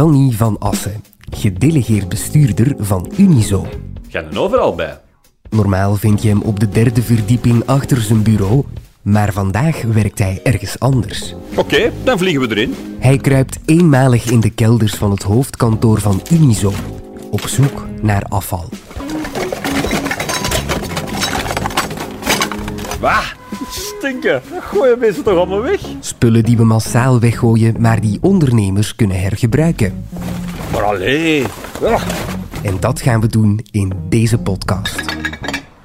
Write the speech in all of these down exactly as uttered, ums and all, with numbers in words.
Danny van Assen, gedelegeerd bestuurder van Unizo. Ga er overal bij. Normaal vind je hem op de derde verdieping achter zijn bureau, maar vandaag werkt hij ergens anders. Oké, okay, dan vliegen we erin. Hij kruipt eenmalig in de kelders van het hoofdkantoor van Unizo, op zoek naar afval. Waar? Stinken, dat gooien mensen toch allemaal weg? Spullen die we massaal weggooien, maar die ondernemers kunnen hergebruiken. Maar allee. Ja. En dat gaan we doen in deze podcast.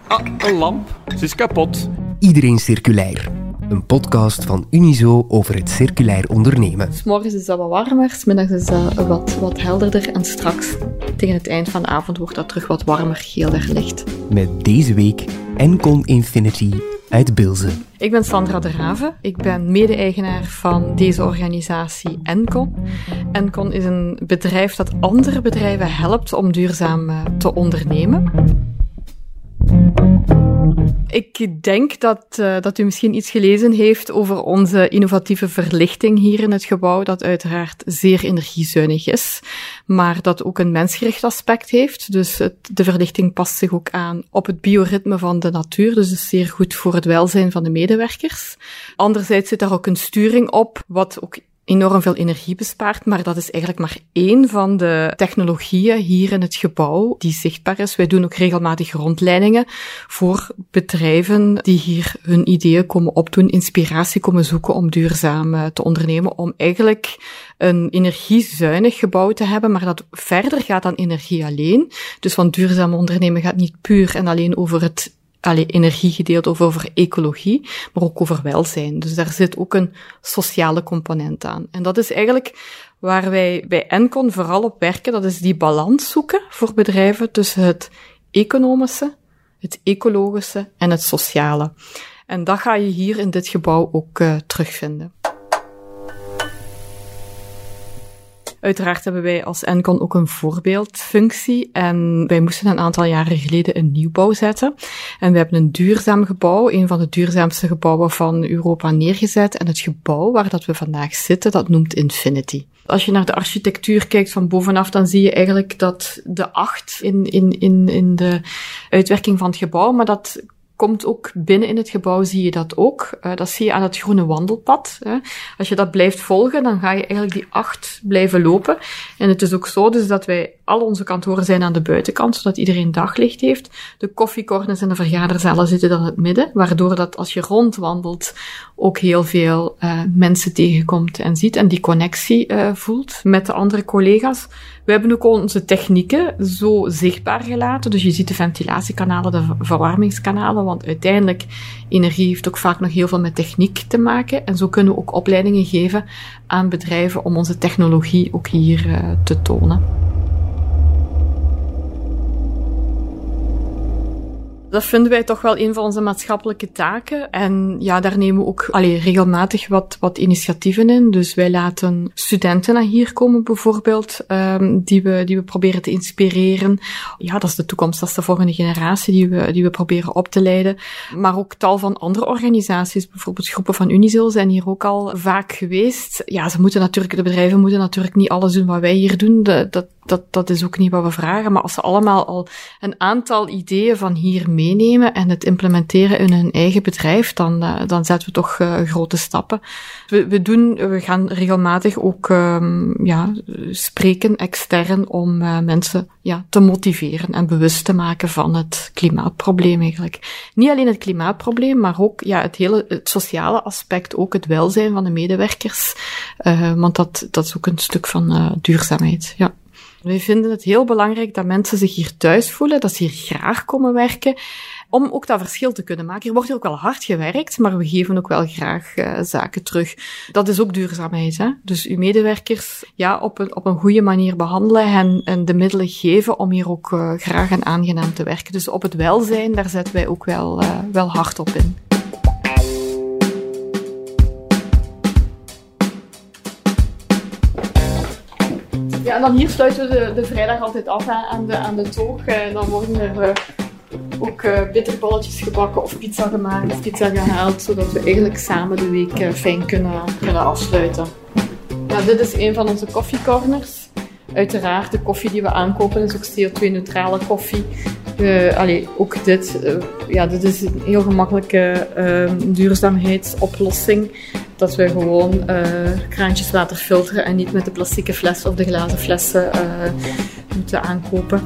Ah, een lamp. Ze is kapot. Iedereen Circulair. Een podcast van Unizo over het circulair ondernemen. 'S Morgens is dat wat warmer, 's middags is dat wat, wat helderder. En straks, tegen het eind van de avond, wordt dat terug wat warmer, geelder licht. Met deze week Encon Infinity uit Bilzen. Ik ben Sandra de Raven. Ik ben mede-eigenaar van deze organisatie Encon. Encon is een bedrijf dat andere bedrijven helpt om duurzaam te ondernemen. Ik denk dat, uh, dat u misschien iets gelezen heeft over onze innovatieve verlichting hier in het gebouw, dat uiteraard zeer energiezuinig is, maar dat ook een mensgericht aspect heeft. Dus het, de verlichting past zich ook aan op het bioritme van de natuur, dus is zeer goed voor het welzijn van de medewerkers. Anderzijds zit daar ook een sturing op, wat ook enorm veel energie bespaart, maar dat is eigenlijk maar één van de technologieën hier in het gebouw die zichtbaar is. Wij doen ook regelmatig rondleidingen voor bedrijven die hier hun ideeën komen opdoen, inspiratie komen zoeken om duurzaam te ondernemen, om eigenlijk een energiezuinig gebouw te hebben, maar dat verder gaat dan energie alleen. Dus van duurzaam ondernemen gaat niet puur en alleen over het Allee, energie gedeeld, of over ecologie, maar ook over welzijn. Dus daar zit ook een sociale component aan. En dat is eigenlijk waar wij bij Encon vooral op werken, dat is die balans zoeken voor bedrijven tussen het economische, het ecologische en het sociale. En dat ga je hier in dit gebouw ook uh, terugvinden. Uiteraard hebben wij als Encon ook een voorbeeldfunctie en wij moesten een aantal jaren geleden een nieuwbouw zetten. En we hebben een duurzaam gebouw, een van de duurzaamste gebouwen van Europa neergezet. En het gebouw waar dat we vandaag zitten, dat noemt Infinity. Als je naar de architectuur kijkt van bovenaf, dan zie je eigenlijk dat de acht in, in, in, in de uitwerking van het gebouw, maar dat komt ook binnen in het gebouw, zie je dat ook. Uh, dat zie je aan het groene wandelpad. Hè. Als je dat blijft volgen, dan ga je eigenlijk die acht blijven lopen. En het is ook zo dus dat wij, al onze kantoren zijn aan de buitenkant, zodat iedereen daglicht heeft. De koffiecorners en de vergaderzalen zitten dan in het midden, waardoor dat als je rondwandelt ook heel veel uh, mensen tegenkomt en ziet en die connectie uh, voelt met de andere collega's. We hebben ook onze technieken zo zichtbaar gelaten. Dus je ziet de ventilatiekanalen, de verwarmingskanalen, want uiteindelijk, energie heeft ook vaak nog heel veel met techniek te maken. En zo kunnen we ook opleidingen geven aan bedrijven om onze technologie ook hier uh, te tonen. Dat vinden wij toch wel een van onze maatschappelijke taken. En ja, daar nemen we ook allee, regelmatig wat, wat initiatieven in. Dus wij laten studenten naar hier komen bijvoorbeeld, um, die we, die we proberen te inspireren. Ja, dat is de toekomst, dat is de volgende generatie die we, die we proberen op te leiden. Maar ook tal van andere organisaties, bijvoorbeeld groepen van Unizo zijn hier ook al vaak geweest. Ja, ze moeten natuurlijk, de bedrijven moeten natuurlijk niet alles doen wat wij hier doen. De, dat, Dat, dat is ook niet wat we vragen, maar als ze allemaal al een aantal ideeën van hier meenemen en het implementeren in hun eigen bedrijf, dan, uh, dan zetten we toch uh, grote stappen. We, we doen, we gaan regelmatig ook um, ja, spreken extern om uh, mensen ja, te motiveren en bewust te maken van het klimaatprobleem eigenlijk. Niet alleen het klimaatprobleem, maar ook ja, het hele het sociale aspect, ook het welzijn van de medewerkers, uh, want dat, dat is ook een stuk van uh, duurzaamheid, ja. Wij vinden het heel belangrijk dat mensen zich hier thuis voelen, dat ze hier graag komen werken, om ook dat verschil te kunnen maken. Hier wordt hier ook wel hard gewerkt, maar we geven ook wel graag uh, zaken terug. Dat is ook duurzaamheid, hè. Dus uw medewerkers ja, op een, op een goede manier behandelen en, en de middelen geven om hier ook uh, graag en aangenaam te werken. Dus op het welzijn, daar zetten wij ook wel, uh, wel hard op in. Ja, en dan hier sluiten we de, de vrijdag altijd af aan, aan, de, aan de toog. En dan worden er uh, ook uh, bitterballetjes gebakken of pizza gemaakt of pizza gehaald, zodat we eigenlijk samen de week uh, fijn kunnen, kunnen afsluiten. Ja, dit is een van onze koffiecorners. Uiteraard, de koffie die we aankopen is ook C O twee neutrale koffie. Uh, allee, ook dit, uh, ja, dit is een heel gemakkelijke uh, duurzaamheidsoplossing. Dat we gewoon uh, kraantjes laten filteren en niet met de plastieke fles of de glazen flessen uh, moeten aankopen.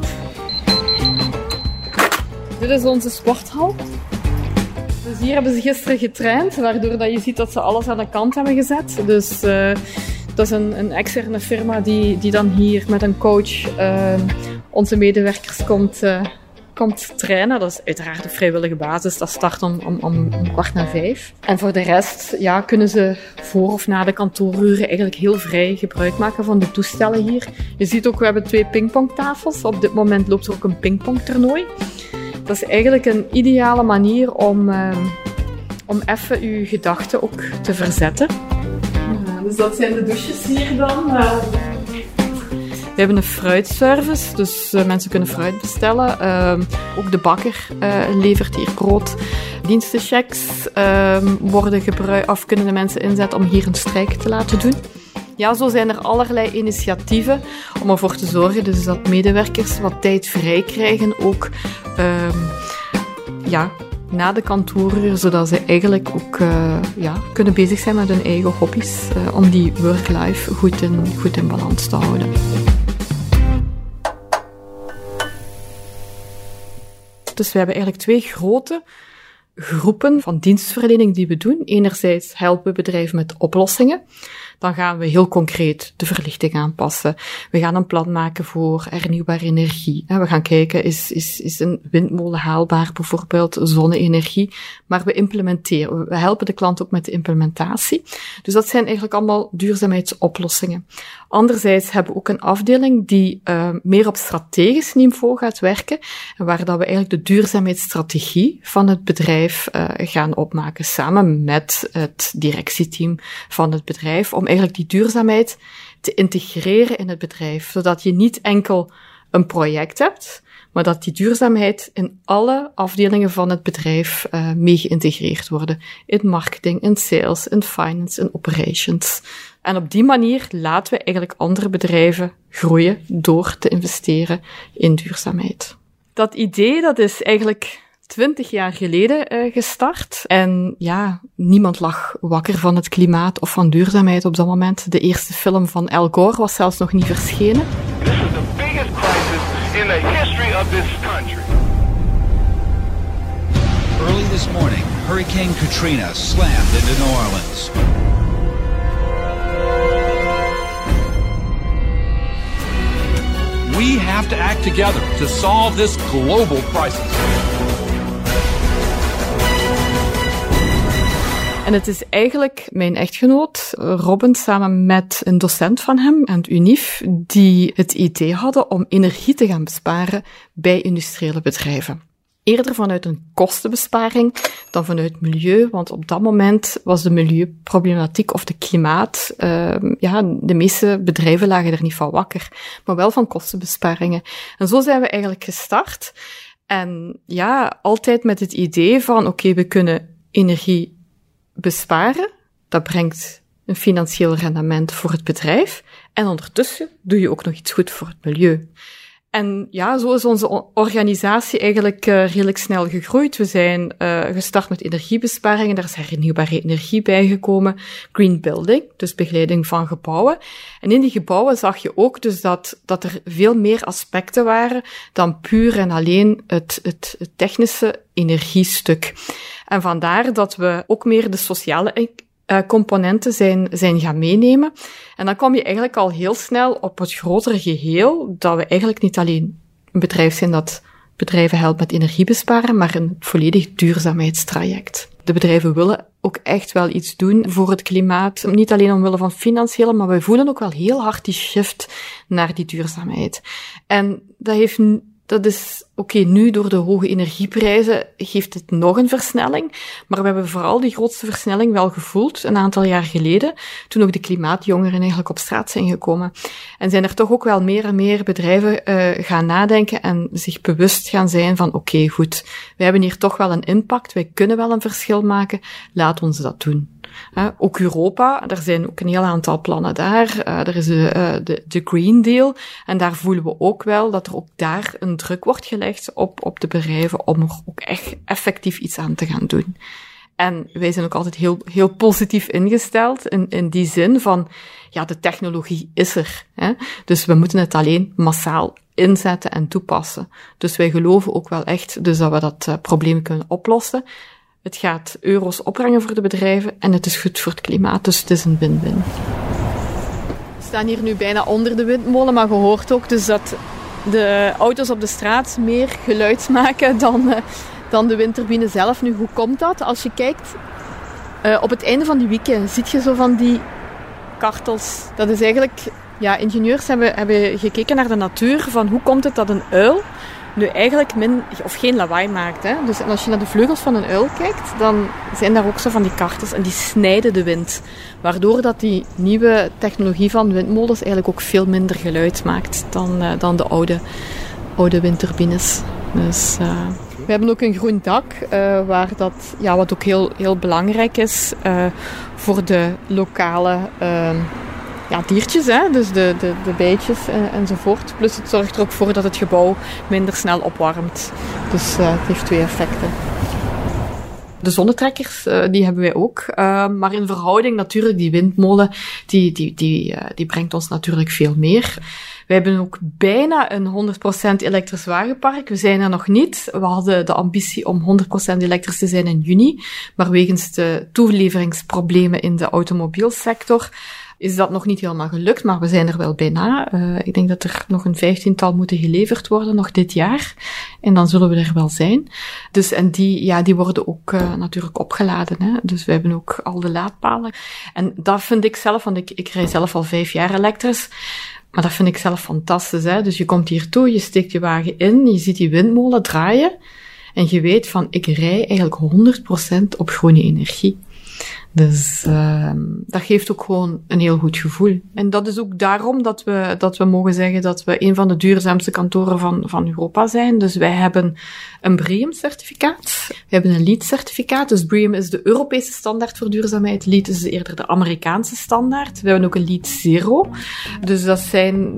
Dit is onze sporthal. Dus hier hebben ze gisteren getraind, waardoor dat je ziet dat ze alles aan de kant hebben gezet. Dus uh, dat is een, een externe firma die, die dan hier met een coach uh, onze medewerkers komt, uh, komt trainen. Dat is uiteraard op vrijwillige basis. Dat start om, om, om, om kwart na vijf. En voor de rest ja, kunnen ze voor of na de kantooruren eigenlijk heel vrij gebruik maken van de toestellen hier. Je ziet ook, we hebben twee pingpongtafels. Op dit moment loopt er ook een pingpongtoernooi. Dat is eigenlijk een ideale manier om, eh, om even je gedachten ook te verzetten. Ja, dus dat zijn de douches hier dan. Uh... We hebben een fruitservice, dus uh, mensen kunnen fruit bestellen. Uh, ook de bakker uh, levert hier brood. Dienstenchecks uh, worden gebruikt, of kunnen de mensen inzetten om hier een strijk te laten doen. Ja, zo zijn er allerlei initiatieven om ervoor te zorgen dus dat medewerkers wat tijd vrij krijgen, ook uh, ja, na de kantooruren, zodat ze eigenlijk ook uh, ja, kunnen bezig zijn met hun eigen hobby's, uh, om die work-life goed in, goed in balans te houden. Dus we hebben eigenlijk twee grote groepen van dienstverlening die we doen. Enerzijds helpen we bedrijven met oplossingen. Dan gaan we heel concreet de verlichting aanpassen. We gaan een plan maken voor hernieuwbare energie. We gaan kijken, is, is, is een windmolen haalbaar, bijvoorbeeld zonne-energie. Maar we implementeren. We helpen de klant ook met de implementatie. Dus dat zijn eigenlijk allemaal duurzaamheidsoplossingen. Anderzijds hebben we ook een afdeling die uh, meer op strategisch niveau gaat werken. Waar dat we eigenlijk de duurzaamheidsstrategie van het bedrijf uh, gaan opmaken. Samen met het directieteam van het bedrijf. Om eigenlijk die duurzaamheid te integreren in het bedrijf, zodat je niet enkel een project hebt, maar dat die duurzaamheid in alle afdelingen van het bedrijf uh, mee geïntegreerd worden. In marketing, in sales, in finance, in operations. En op die manier laten we eigenlijk andere bedrijven groeien door te investeren in duurzaamheid. Dat idee, dat is eigenlijk twintig jaar geleden uh, gestart. En ja, niemand lag wakker van het klimaat of van duurzaamheid op dat moment. De eerste film van Al Gore was zelfs nog niet verschenen. This is the biggest crisis in the history of this country. Early this morning, Hurricane Katrina slammed into New Orleans. We have to act together to solve this global crisis. En het is eigenlijk mijn echtgenoot, Robin, samen met een docent van hem aan het UNIF, die het idee hadden om energie te gaan besparen bij industriële bedrijven. Eerder vanuit een kostenbesparing dan vanuit milieu, want op dat moment was de milieuproblematiek of de klimaat, uh, ja, de meeste bedrijven lagen er niet van wakker, maar wel van kostenbesparingen. En zo zijn we eigenlijk gestart. En ja, altijd met het idee van, oké, okay, we kunnen energie besparen, dat brengt een financieel rendement voor het bedrijf. En ondertussen doe je ook nog iets goed voor het milieu. En ja, zo is onze organisatie eigenlijk uh, redelijk snel gegroeid. We zijn uh, gestart met energiebesparingen, daar is hernieuwbare energie bijgekomen. Green building, dus begeleiding van gebouwen. En in die gebouwen zag je ook dus dat, dat er veel meer aspecten waren dan puur en alleen het, het, het technische energiestuk. En vandaar dat we ook meer de sociale componenten zijn, zijn gaan meenemen. En dan kom je eigenlijk al heel snel op het grotere geheel, dat we eigenlijk niet alleen een bedrijf zijn dat bedrijven helpt met energie besparen, maar een volledig duurzaamheidstraject. De bedrijven willen ook echt wel iets doen voor het klimaat. Niet alleen omwille van financiële, maar we voelen ook wel heel hard die shift naar die duurzaamheid. En dat heeft... Dat is, oké, okay, nu door de hoge energieprijzen geeft het nog een versnelling. Maar we hebben vooral die grootste versnelling wel gevoeld een aantal jaar geleden, toen ook de klimaatjongeren eigenlijk op straat zijn gekomen. En zijn er toch ook wel meer en meer bedrijven uh, gaan nadenken en zich bewust gaan zijn van, oké, okay, goed, wij hebben hier toch wel een impact, wij kunnen wel een verschil maken, laat ons dat doen. Uh, ook Europa, er zijn ook een heel aantal plannen daar. Uh, er is de, uh, de, de Green Deal. En daar voelen we ook wel dat er ook daar een druk wordt gelegd op, op de bedrijven om er ook echt effectief iets aan te gaan doen. En wij zijn ook altijd heel, heel positief ingesteld in, in die zin van, ja, de technologie is er. Hè? Dus we moeten het alleen massaal inzetten en toepassen. Dus wij geloven ook wel echt dus dat we dat uh, probleem kunnen oplossen. Het gaat euro's opbrengen voor de bedrijven en het is goed voor het klimaat, dus het is een win-win. We staan hier nu bijna onder de windmolen, maar je hoort ook dus dat de auto's op de straat meer geluid maken dan... Uh, dan de windturbine zelf. Nu, hoe komt dat? Als je kijkt, uh, op het einde van die weekend zie je zo van die kartels. Dat is eigenlijk, ja, ingenieurs hebben, hebben gekeken naar de natuur, van hoe komt het dat een uil nu eigenlijk min, of geen lawaai maakt. Hè? Dus en als je naar de vleugels van een uil kijkt, dan zijn daar ook zo van die kartels en die snijden de wind. Waardoor dat die nieuwe technologie van windmolens eigenlijk ook veel minder geluid maakt dan, uh, dan de oude, oude windturbines. Dus... Uh, We hebben ook een groen dak, uh, waar dat, ja, wat ook heel, heel belangrijk is uh, voor de lokale uh, ja, diertjes, hè? Dus de, de, de bijtjes en, enzovoort. Plus het zorgt er ook voor dat het gebouw minder snel opwarmt. Dus uh, het heeft twee effecten. De zonnetrekkers, uh, die hebben wij ook. Uh, maar in verhouding natuurlijk, die windmolen, die, die, die, uh, die brengt ons natuurlijk veel meer. We hebben ook bijna een honderd procent elektrisch wagenpark. We zijn er nog niet. We hadden de ambitie om honderd procent elektrisch te zijn in juni. Maar wegens de toeleveringsproblemen in de automobielsector is dat nog niet helemaal gelukt. Maar we zijn er wel bijna. Uh, ik denk dat er nog een vijftiental moeten geleverd worden, nog dit jaar. En dan zullen we er wel zijn. Dus, en die, ja, die worden ook uh, natuurlijk opgeladen. Hè? Dus we hebben ook al de laadpalen. En dat vind ik zelf, want ik, ik rij zelf al vijf jaar elektrisch. Maar dat vind ik zelf fantastisch, hè. Dus je komt hier toe, je steekt je wagen in, je ziet die windmolen draaien. En je weet van, ik rij eigenlijk honderd procent op groene energie. Dus uh, dat geeft ook gewoon een heel goed gevoel. En dat is ook daarom dat we, dat we mogen zeggen dat we een van de duurzaamste kantoren van, van Europa zijn. Dus wij hebben een BREEAM-certificaat. We hebben een LEED-certificaat. Dus BREEAM is de Europese standaard voor duurzaamheid. LEED is eerder de Amerikaanse standaard. We hebben ook een LEED Zero. Dus dat zijn,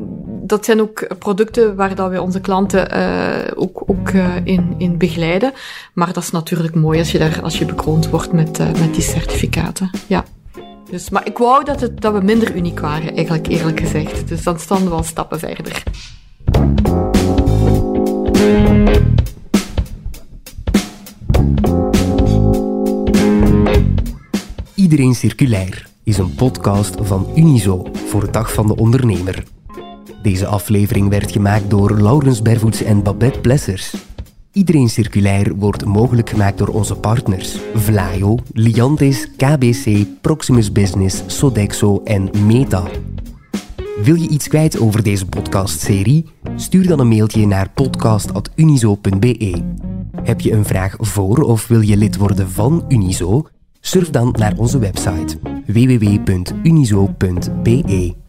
dat zijn ook producten waar dat wij onze klanten uh, ook, ook uh, in, in begeleiden. Maar dat is natuurlijk mooi als je, daar, als je bekroond wordt met, uh, met die certificaat. Ja. Dus, maar ik wou dat, het, dat we minder uniek waren, eigenlijk eerlijk gezegd. Dus dan stonden we al stappen verder. Iedereen Circulair is een podcast van Unizo voor Dag van de Ondernemer. Deze aflevering werd gemaakt door Laurens Bervoets en Babette Plessers. Iedereen Circulair wordt mogelijk gemaakt door onze partners Vlaio, Liantis, K B C, Proximus Business, Sodexo en Meta. Wil je iets kwijt over deze podcastserie? Stuur dan een mailtje naar podcast punt unizo punt b e. Heb je een vraag voor of wil je lid worden van Unizo? Surf dan naar onze website w w w punt unizo punt b e.